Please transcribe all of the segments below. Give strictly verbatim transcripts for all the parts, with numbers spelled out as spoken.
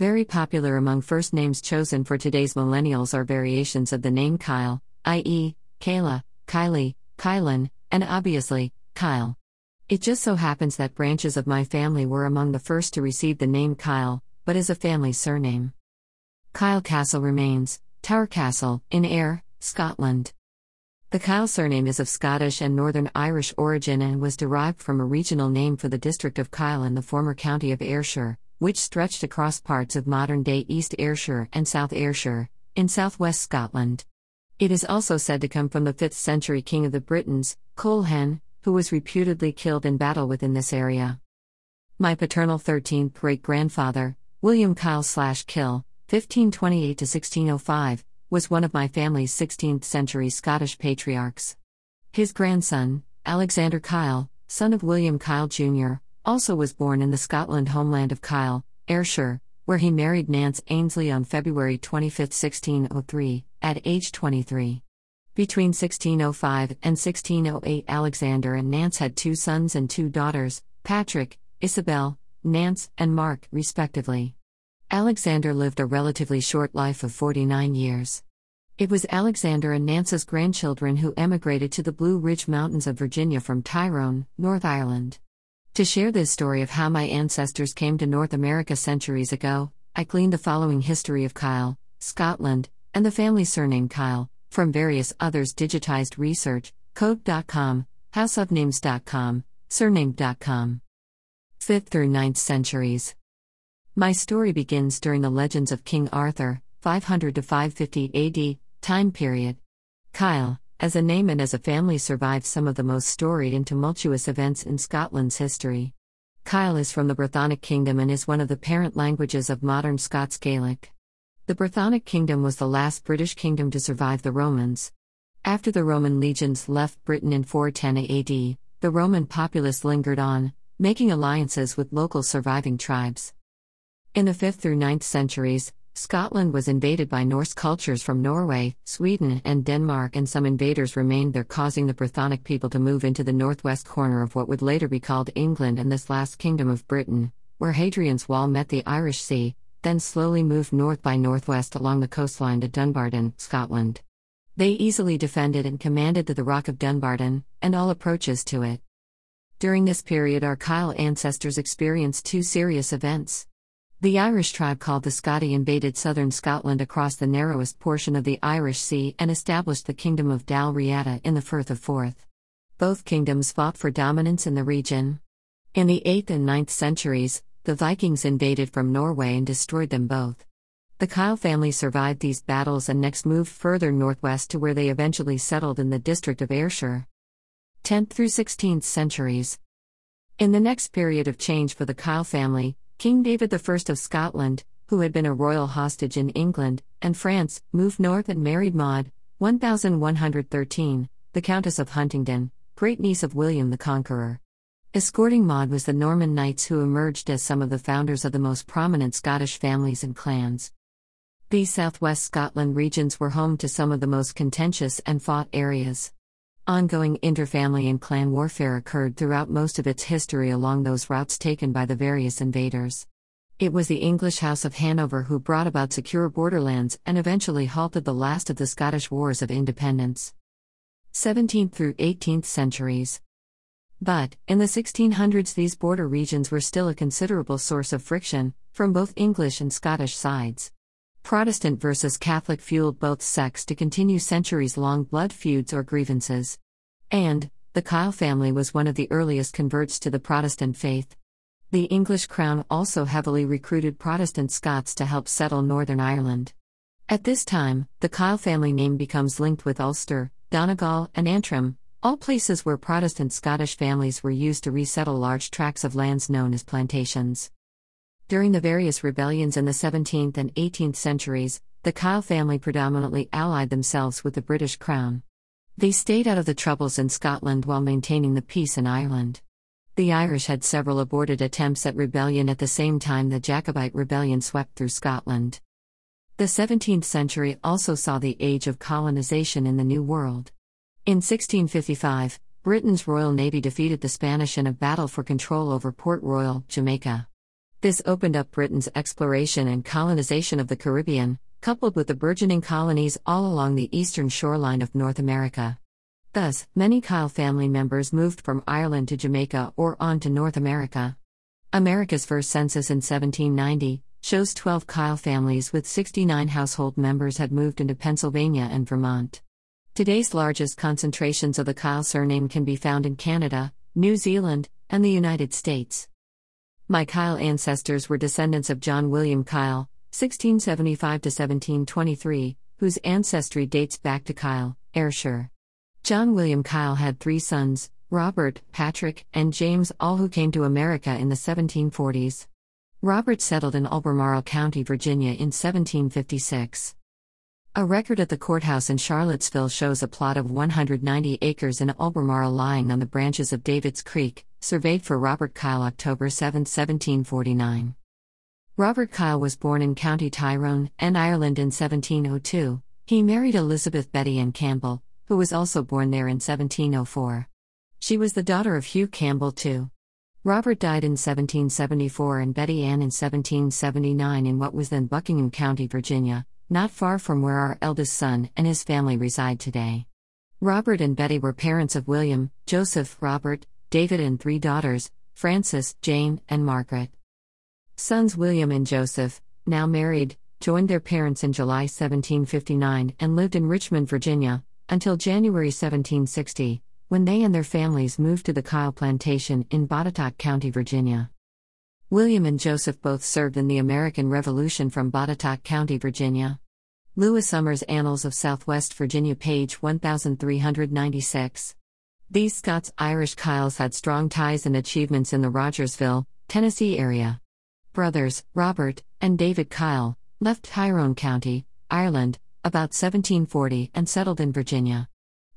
Very popular among first names chosen for today's millennials are variations of the name Kyle, that is, Kayla, Kylie, Kylan, and obviously, Kyle. It just so happens that branches of my family were among the first to receive the name Kyle, but as a family surname. Kyle Castle remains, Tower Castle, in Ayr, Scotland. The Kyle surname is of Scottish and Northern Irish origin and was derived from a regional name for the district of Kyle in the former county of Ayrshire, which stretched across parts of modern-day East Ayrshire and South Ayrshire, in southwest Scotland. It is also said to come from the fifth century king of the Britons, Colhen, who was reputedly killed in battle within this area. My paternal thirteenth great-grandfather, William Kyle slash Kill, fifteen twenty-eight to sixteen oh five, was one of my family's sixteenth century Scottish patriarchs. His grandson, Alexander Kyle, son of William Kyle Junior, also was born in the Scotland homeland of Kyle, Ayrshire, where he married Nance Ainslie on February twenty-fifth, sixteen oh three, at age twenty-three. Between sixteen oh five and sixteen oh eight, Alexander and Nance had two sons and two daughters, Patrick, Isabel, Nance, and Mark, respectively. Alexander lived a relatively short life of forty-nine years. It was Alexander and Nance's grandchildren who emigrated to the Blue Ridge Mountains of Virginia from Tyrone, North Ireland. To share this story of how my ancestors came to North America centuries ago, I gleaned the following history of Kyle, Scotland, and the family surname Kyle, from various others' digitized research, code dot com, houseofnames dot com, surname dot com. fifth through ninth centuries. My story begins during the legends of King Arthur, five hundred to five fifty A D, time period. Kyle, as a name and as a family, survived some of the most storied and tumultuous events in Scotland's history. Kyle is from the Brythonic Kingdom and is one of the parent languages of modern Scots Gaelic. The Brythonic Kingdom was the last British kingdom to survive the Romans. After the Roman legions left Britain in four ten A D, the Roman populace lingered on, making alliances with local surviving tribes. In the fifth through ninth centuries, Scotland was invaded by Norse cultures from Norway, Sweden, and Denmark, and some invaders remained there, causing the Brythonic people to move into the northwest corner of what would later be called England and this last kingdom of Britain, where Hadrian's Wall met the Irish Sea, then slowly moved north by northwest along the coastline to Dunbarton, Scotland. They easily defended and commanded the Rock of Dunbarton, and all approaches to it. During this period, our Kyle ancestors experienced two serious events. The Irish tribe called the Scotti invaded southern Scotland across the narrowest portion of the Irish Sea and established the Kingdom of Dalriada in the Firth of Forth. Both kingdoms fought for dominance in the region. In the eighth and ninth centuries, the Vikings invaded from Norway and destroyed them both. The Kyle family survived these battles and next moved further northwest to where they eventually settled in the district of Ayrshire. tenth through sixteenth centuries. In the next period of change for the Kyle family, King David the First of Scotland, who had been a royal hostage in England and France, moved north and married Maud, eleven thirteen, the Countess of Huntingdon, great-niece of William the Conqueror. Escorting Maud was the Norman knights, who emerged as some of the founders of the most prominent Scottish families and clans. These southwest Scotland regions were home to some of the most contentious and fought areas. Ongoing interfamily and clan warfare occurred throughout most of its history along those routes taken by the various invaders. It was the English House of Hanover who brought about secure borderlands and eventually halted the last of the Scottish Wars of Independence. seventeenth through eighteenth centuries. But, in the sixteen hundreds, these border regions were still a considerable source of friction, from both English and Scottish sides. Protestant versus Catholic fueled both sects to continue centuries-long blood feuds or grievances. And, the Kyle family was one of the earliest converts to the Protestant faith. The English crown also heavily recruited Protestant Scots to help settle Northern Ireland. At this time, the Kyle family name becomes linked with Ulster, Donegal, and Antrim, all places where Protestant Scottish families were used to resettle large tracts of lands known as plantations. During the various rebellions in the seventeenth and eighteenth centuries, the Kyle family predominantly allied themselves with the British Crown. They stayed out of the troubles in Scotland while maintaining the peace in Ireland. The Irish had several aborted attempts at rebellion at the same time the Jacobite rebellion swept through Scotland. The seventeenth century also saw the age of colonization in the New World. In sixteen fifty-five, Britain's Royal Navy defeated the Spanish in a battle for control over Port Royal, Jamaica. This opened up Britain's exploration and colonization of the Caribbean, coupled with the burgeoning colonies all along the eastern shoreline of North America. Thus, many Kyle family members moved from Ireland to Jamaica or on to North America. America's first census in seventeen ninety shows twelve Kyle families with sixty-nine household members had moved into Pennsylvania and Vermont. Today's largest concentrations of the Kyle surname can be found in Canada, New Zealand, and the United States. My Kyle ancestors were descendants of John William Kyle, sixteen seventy-five to seventeen twenty-three, whose ancestry dates back to Kyle, Ayrshire. John William Kyle had three sons, Robert, Patrick, and James, all who came to America in the seventeen forties. Robert settled in Albemarle County, Virginia in seventeen fifty-six. A record at the courthouse in Charlottesville shows a plot of one hundred ninety acres in Albemarle lying on the branches of David's Creek, surveyed for Robert Kyle October seventh, seventeen forty-nine. Robert Kyle was born in County Tyrone and Ireland in seventeen oh two. He married Elizabeth Betty Ann Campbell, who was also born there in seventeen oh four. She was the daughter of Hugh Campbell the Second. Robert died in seventeen seventy-four and Betty Ann in seventeen seventy-nine in what was then Buckingham County, Virginia, not far from where our eldest son and his family reside today. Robert and Betty were parents of William, Joseph, Robert, David and three daughters, Frances, Jane, and Margaret. Sons William and Joseph, now married, joined their parents in July seventeen fifty-nine and lived in Richmond, Virginia, until January seventeen sixty, when they and their families moved to the Kyle Plantation in Botetourt County, Virginia. William and Joseph both served in the American Revolution from Botetourt County, Virginia. Lewis Summers' Annals of Southwest Virginia, page one thousand three hundred ninety-six. These Scots-Irish Kyles had strong ties and achievements in the Rogersville, Tennessee area. Brothers, Robert and David Kyle, left Tyrone County, Ireland, about seventeen forty and settled in Virginia.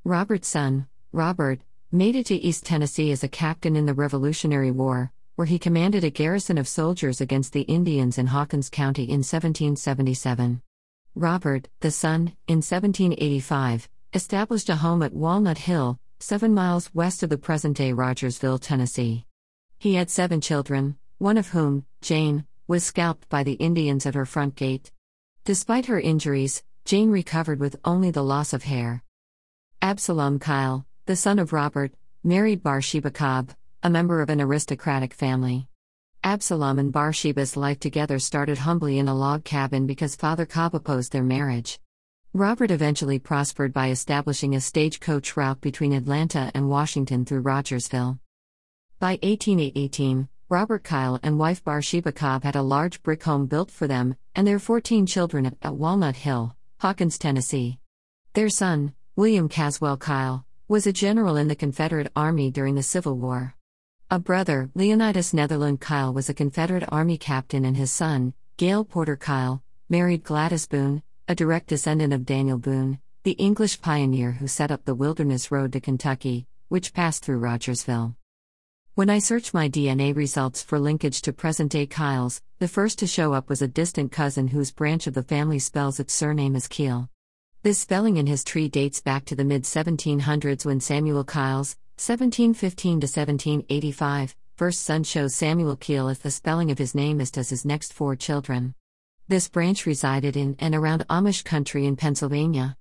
Robert's son, Robert, made it to East Tennessee as a captain in the Revolutionary War, where he commanded a garrison of soldiers against the Indians in Hawkins County in seventeen seventy-seven. Robert, the son, in seventeen eighty-five, established a home at Walnut Hill, seven miles west of the present-day Rogersville, Tennessee. He had seven children, one of whom, Jane, was scalped by the Indians at her front gate. Despite her injuries, Jane recovered with only the loss of hair. Absalom Kyle, the son of Robert, married Barsheba Cobb, a member of an aristocratic family. Absalom and Barsheba's life together started humbly in a log cabin because Father Cobb opposed their marriage. Robert eventually prospered by establishing a stagecoach route between Atlanta and Washington through Rogersville. By eighteen eighteen, Robert Kyle and wife Barsheba Cobb had a large brick home built for them and their fourteen children at, at Walnut Hill, Hawkins, Tennessee. Their son, William Caswell Kyle, was a general in the Confederate Army during the Civil War. A brother, Leonidas Netherland Kyle, was a Confederate Army captain, and his son, Gale Porter Kyle, married Gladys Boone, a direct descendant of Daniel Boone, the English pioneer who set up the Wilderness Road to Kentucky, which passed through Rogersville. When I search my D N A results for linkage to present-day Kyles, the first to show up was a distant cousin whose branch of the family spells its surname as Keel. This spelling in his tree dates back to the mid seventeen hundreds when Samuel Kyles, seventeen fifteen to seventeen eighty-five, first son, shows Samuel Kyle as the spelling of his name, as does his next four children. This branch resided in and around Amish country in Pennsylvania.